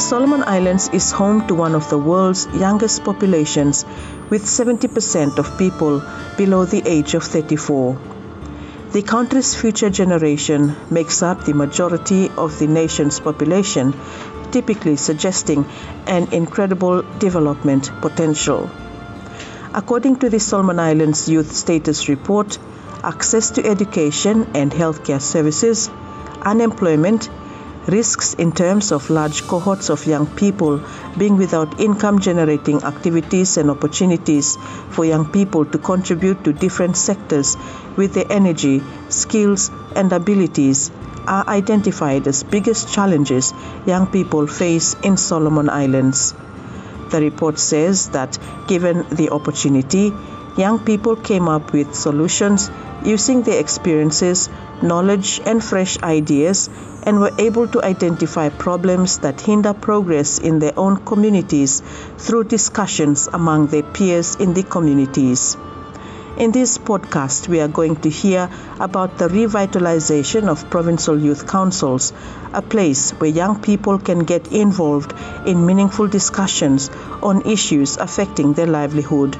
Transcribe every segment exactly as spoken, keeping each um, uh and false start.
Solomon Islands is home to one of the world's youngest populations, with seventy percent of people below the age of thirty-four. The country's future generation makes up the majority of the nation's population, typically suggesting an incredible development potential. According to the Solomon Islands Youth Status Report, access to education and healthcare services, unemployment, risks in terms of large cohorts of young people being without income-generating activities and opportunities for young people to contribute to different sectors with their energy, skills, and abilities are identified as biggest challenges young people face in Solomon Islands. The report says that given the opportunity, young people came up with solutions using their experiences, knowledge, and fresh ideas, and were able to identify problems that hinder progress in their own communities through discussions among their peers in the communities. In this podcast, we are going to hear about the revitalization of Provincial Youth Councils, a place where young people can get involved in meaningful discussions on issues affecting their livelihood.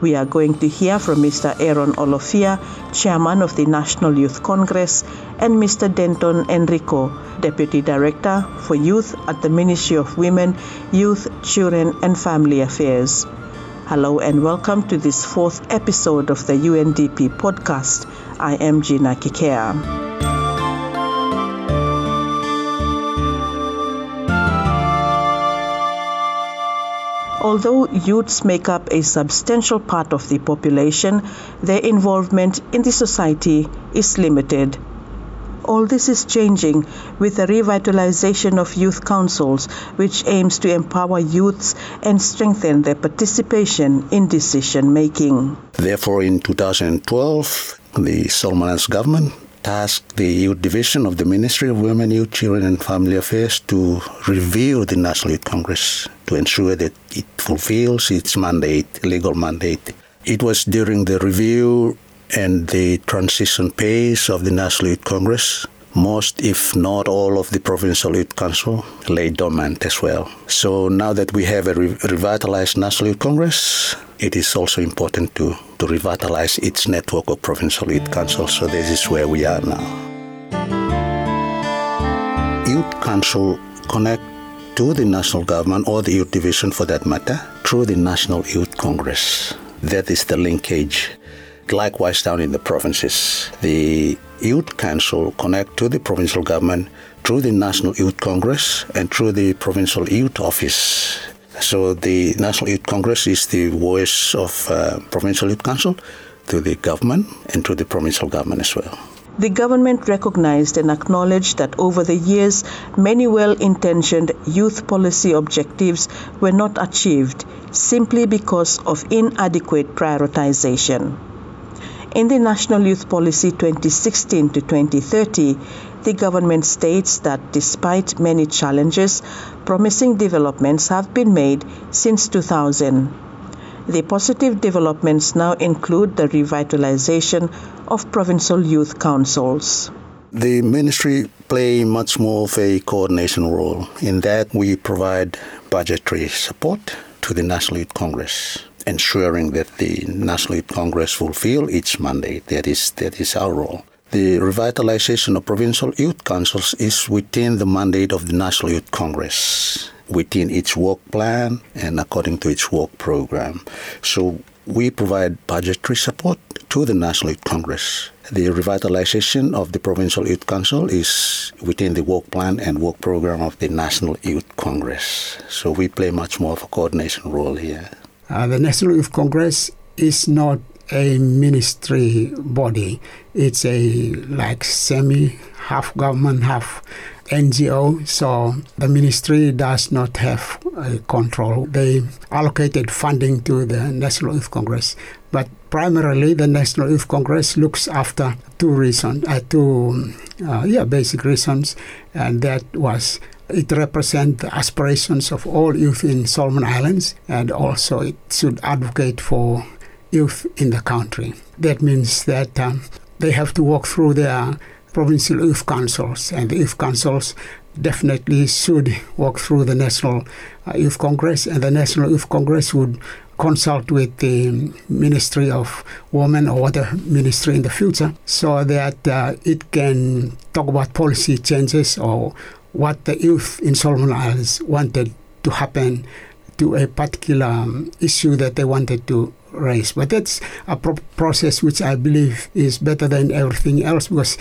We are going to hear from Mister Aaron Olofia, Chairman of the National Youth Congress, and Mister Denton Enrico, Deputy Director for Youth at the Ministry of Women, Youth, Children and Family Affairs. Hello and welcome to this fourth episode of the U N D P podcast. I am Gina Kikea. Although youths make up a substantial part of the population, their involvement in the society is limited. All this is changing with the revitalization of youth councils, which aims to empower youths and strengthen their participation in decision-making. Therefore, in two thousand twelve, the Solomon Islands government tasked the Youth Division of the Ministry of Women, Youth, Children and Family Affairs to review the National Youth Congress to ensure that it fulfills its mandate, legal mandate. It was during the review and the transition phase of the National Youth Congress, most, if not all, of the Provincial Youth Council lay dormant as well. So now that we have a re- revitalized National Youth Congress, it is also important to, to revitalize its network of Provincial Youth Councils. So this is where we are now. Youth Council connect to the national government, or the Youth Division for that matter, through the National Youth Congress. That is the linkage. Likewise, down in the provinces, the Youth Council connect to the provincial government through the National Youth Congress and through the Provincial Youth Office. So the National Youth Congress is the voice of uh, Provincial Youth Council to the government and to the provincial government as well. The government recognized and acknowledged that over the years, many well-intentioned youth policy objectives were not achieved simply because of inadequate prioritization. In the National Youth Policy twenty sixteen to twenty thirty, the government states that despite many challenges, promising developments have been made since two thousand. The positive developments now include the revitalization of provincial youth councils. The ministry plays much more of a coordination role in that we provide budgetary support to the National Youth Congress, ensuring that the National Youth Congress fulfill its mandate. That is, that is our role. The revitalization of provincial youth councils is within the mandate of the National Youth Congress, within its work plan and according to its work program. So we provide budgetary support to the National Youth Congress. The revitalization of the provincial youth council is within the work plan and work program of the National Youth Congress. So we play much more of a coordination role here. Uh, the National Youth Congress is not a ministry body. It's a like semi, half government, half N G O. So the ministry does not have uh, control. They allocated funding to the National Youth Congress. But primarily, the National Youth Congress looks after two reasons, uh, two uh, yeah, basic reasons. And that was it represents the aspirations of all youth in Solomon Islands, and also it should advocate for youth in the country. That means that um, they have to walk through their provincial youth councils, and the youth councils definitely should walk through the National uh, Youth Congress, and the National Youth Congress would consult with the Ministry of Women or other ministry in the future, so that uh, it can talk about policy changes or what the youth in Solomon Islands wanted to happen to a particular um, issue that they wanted to raise. But that's a pro- process which I believe is better than everything else, because,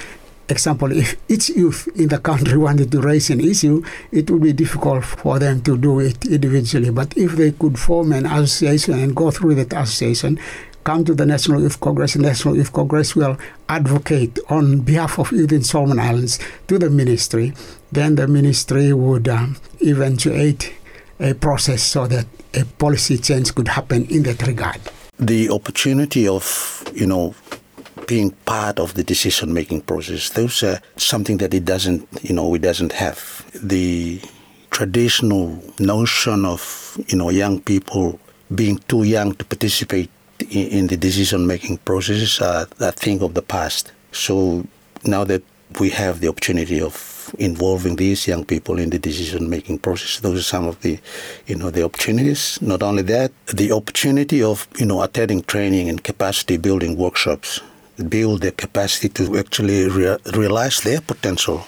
example, if each youth in the country wanted to raise an issue, it would be difficult for them to do it individually. But if they could form an association and go through that association, come to the National Youth Congress, the National Youth Congress will advocate on behalf of youth in Solomon Islands to the ministry. Then the ministry would um, eventuate a process so that a policy change could happen in that regard. The opportunity of, you know, being part of the decision-making process, those are something that it doesn't, you know, it doesn't have. The traditional notion of, you know, young people being too young to participate in, in the decision-making processes are a thing of the past. So now that we have the opportunity of involving these young people in the decision-making process, those are some of the, you know, the opportunities. Not only that, the opportunity of, you know, attending training and capacity-building workshops, build their capacity to actually re- realize their potential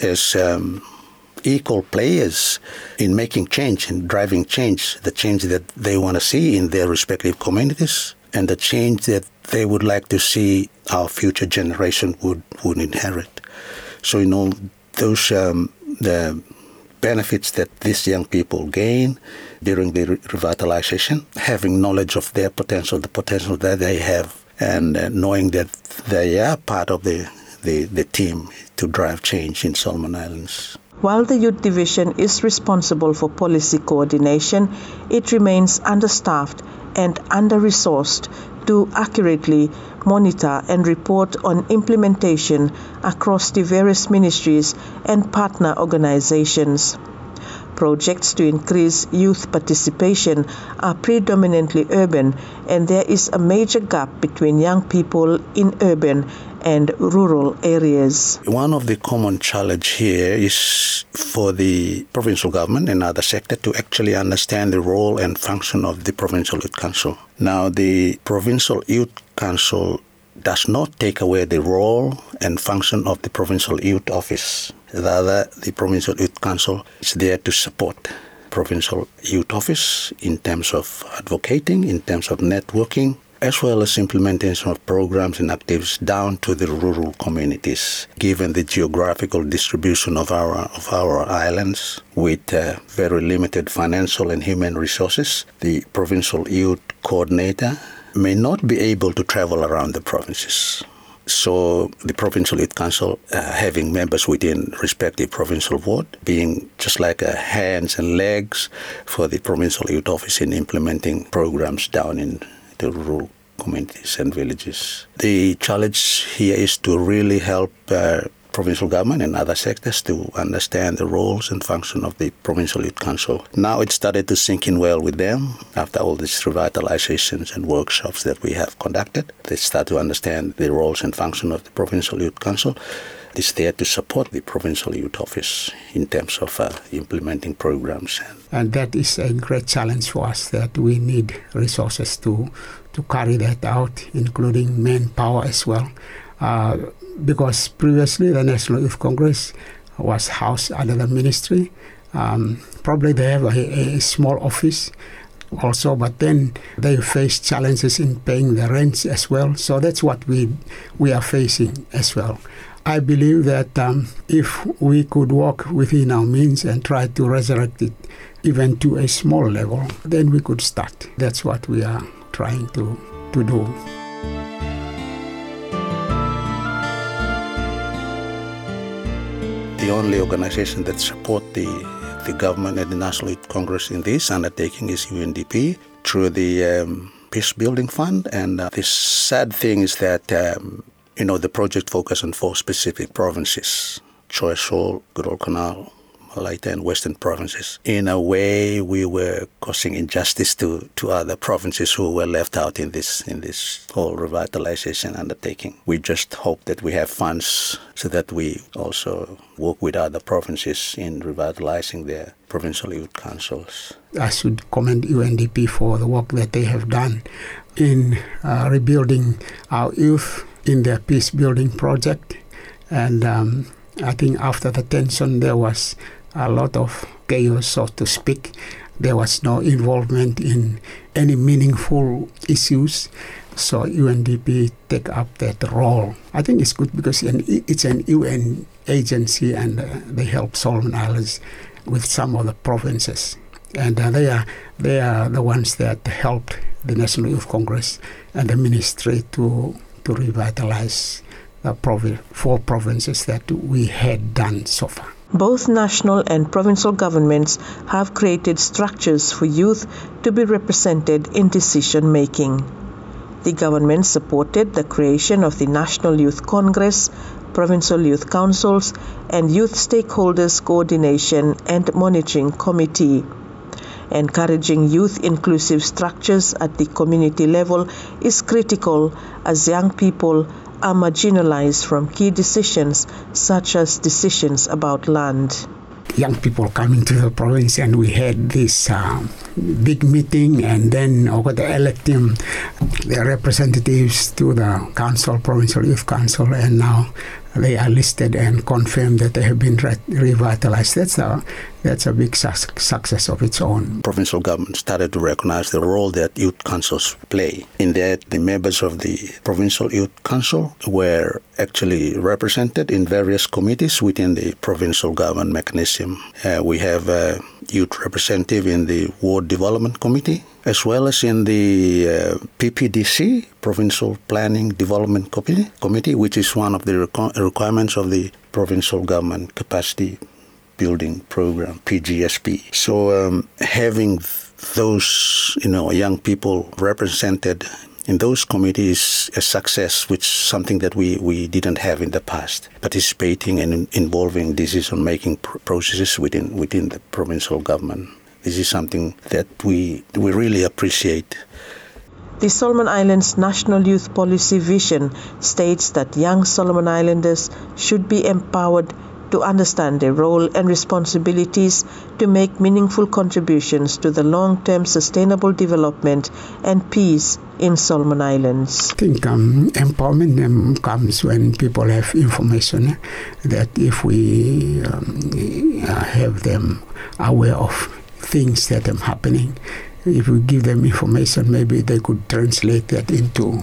as um, equal players in making change and driving change, the change that they want to see in their respective communities and the change that they would like to see our future generation would, would inherit. So, you know, those um, the benefits that these young people gain during the re- revitalization, having knowledge of their potential, the potential that they have, and uh, knowing that they are part of the, the, the team to drive change in Solomon Islands. While the Youth Division is responsible for policy coordination, it remains understaffed and under-resourced to accurately monitor and report on implementation across the various ministries and partner organizations. Projects to increase youth participation are predominantly urban, and there is a major gap between young people in urban and rural areas. One of the common challenge here is for the provincial government and other sector to actually understand the role and function of the Provincial Youth Council. Now, the Provincial Youth Council does not take away the role and function of the Provincial Youth Office. Rather, the Provincial Youth Council is there to support Provincial Youth Office in terms of advocating, in terms of networking, as well as implementation of programs and activities down to the rural communities, given the geographical distribution of our of our islands with uh, very limited financial and human resources. The Provincial Youth Coordinator may not be able to travel around the provinces. So the Provincial Youth Council, uh, having members within respective provincial ward, being just like uh, hands and legs for the Provincial Youth Office in implementing programs down in the rural communities and villages. The challenge here is to really help uh, provincial government and other sectors to understand the roles and function of the Provincial Youth Council. Now it started to sink in well with them after all these revitalizations and workshops that we have conducted. They start to understand the roles and function of the Provincial Youth Council. It's there to support the Provincial Youth Office in terms of uh, implementing programs. And that is a great challenge for us, that we need resources to, to carry that out, including manpower as well. Uh, because previously the National Youth Congress was housed under the ministry. Um, probably they have a, a small office also, but then they face challenges in paying the rents as well. So that's what we we are facing as well. I believe that um, if we could work within our means and try to resurrect it even to a small level, then we could start. That's what we are trying to, to do. The only organization that supports the, the government and the National Youth Congress in this undertaking is U N D P through the um, Peace Building Fund. And uh, the sad thing is that, um, you know, the project focuses on four specific provinces, Choiseul, Guadalcanal, Colaita and Western provinces. In a way, we were causing injustice to, to other provinces who were left out in this in this whole revitalization undertaking. We just hope that we have funds so that we also work with other provinces in revitalizing their provincial youth councils. I should commend U N D P for the work that they have done in uh, rebuilding our youth in their peace-building project. And um, I think after the tension, there was a lot of chaos, so to speak. There was no involvement in any meaningful issues. So U N D P take up that role. I think it's good because it's an U N agency and uh, they help Solomon Islands with some of the provinces. And uh, they are they are the ones that helped the National Youth Congress and the ministry to to revitalize the provi- four provinces that we had done so far. Both national and provincial governments have created structures for youth to be represented in decision-making. The government supported the creation of the National Youth Congress, Provincial Youth Councils, and Youth Stakeholders Coordination and Monitoring Committee. Encouraging youth-inclusive structures at the community level is critical as young people are marginalized from key decisions such as decisions about land. Young people coming to the province, and we had this uh, big meeting, and then over the electing their representatives to the council, Provincial Youth Council, and now they are listed and confirmed that they have been re- revitalized. That's a, that's a big su- success of its own. Provincial government started to recognize the role that youth councils play, in that the members of the Provincial Youth Council were actually represented in various committees within the provincial government mechanism. Uh, we have a youth representative in the Ward Development Committee, as well as in the uh, P P D C, Provincial Planning Development Committee, Committee, which is one of the reco- requirements of the Provincial Government Capacity Building Program, P G S P. So um, having those, you know, young people represented in those committees, a success, which is something that we, we didn't have in the past. Participating and involving decision-making pr- processes within within the provincial government. This is something that we we really appreciate. The Solomon Islands National Youth Policy Vision states that young Solomon Islanders should be empowered to understand their role and responsibilities to make meaningful contributions to the long-term sustainable development and peace in Solomon Islands. I think um, empowerment um, comes when people have information that if we um, have them aware of things that are happening, if we give them information, maybe they could translate that into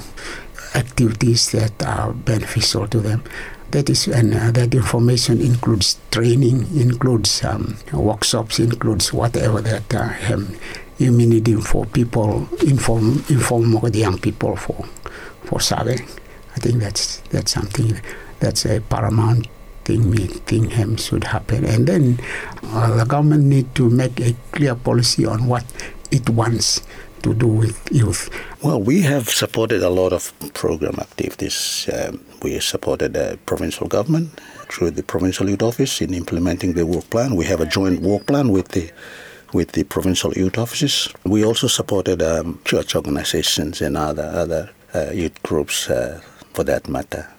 activities that are beneficial to them. That is, and uh, that information includes training, includes um, workshops, includes whatever that uh, um, immunity for people, inform, inform the young people for, for serving. I think that's that's something that's a paramount thing we think um, should happen. And then uh, the government need to make a clear policy on what it wants to do with youth. Well, we have supported a lot of program activities. Um, we supported the provincial government through the provincial youth office in implementing the work plan. We have a joint work plan with the with the provincial youth offices. We also supported um, church organizations and other other uh, youth groups, uh, for that matter.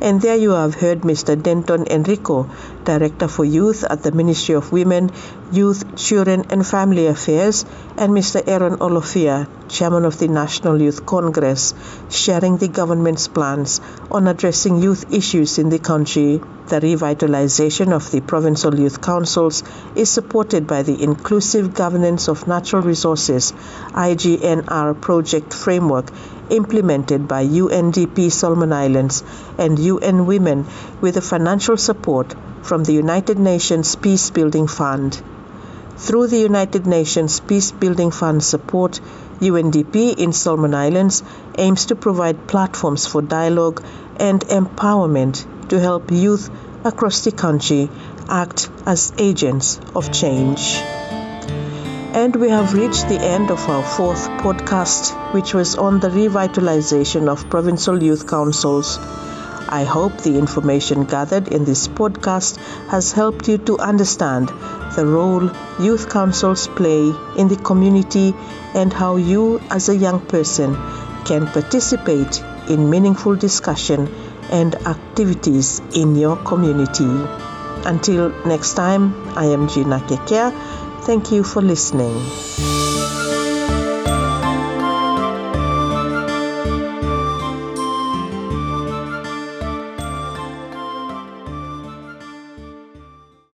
And there you have heard Mister Denton Enrico, Director for Youth at the Ministry of Women, Youth, Children and Family Affairs, and Mister Aaron Olofia, Chairman of the National Youth Congress, sharing the government's plans on addressing youth issues in the country. The revitalization of the Provincial Youth Councils is supported by the Inclusive Governance of Natural Resources, I G N R project framework, implemented by U N D P Solomon Islands and U N Women with the financial support from the United Nations Peace Building Fund. Through the United Nations Peace Building Fund support, U N D P in Solomon Islands aims to provide platforms for dialogue and empowerment to help youth across the country act as agents of change. And we have reached the end of our fourth podcast, which was on the revitalization of provincial youth councils. I hope the information gathered in this podcast has helped you to understand the role youth councils play in the community and how you as a young person can participate in meaningful discussion and activities in your community. Until next time, I am Gina Kikea. Thank you for listening.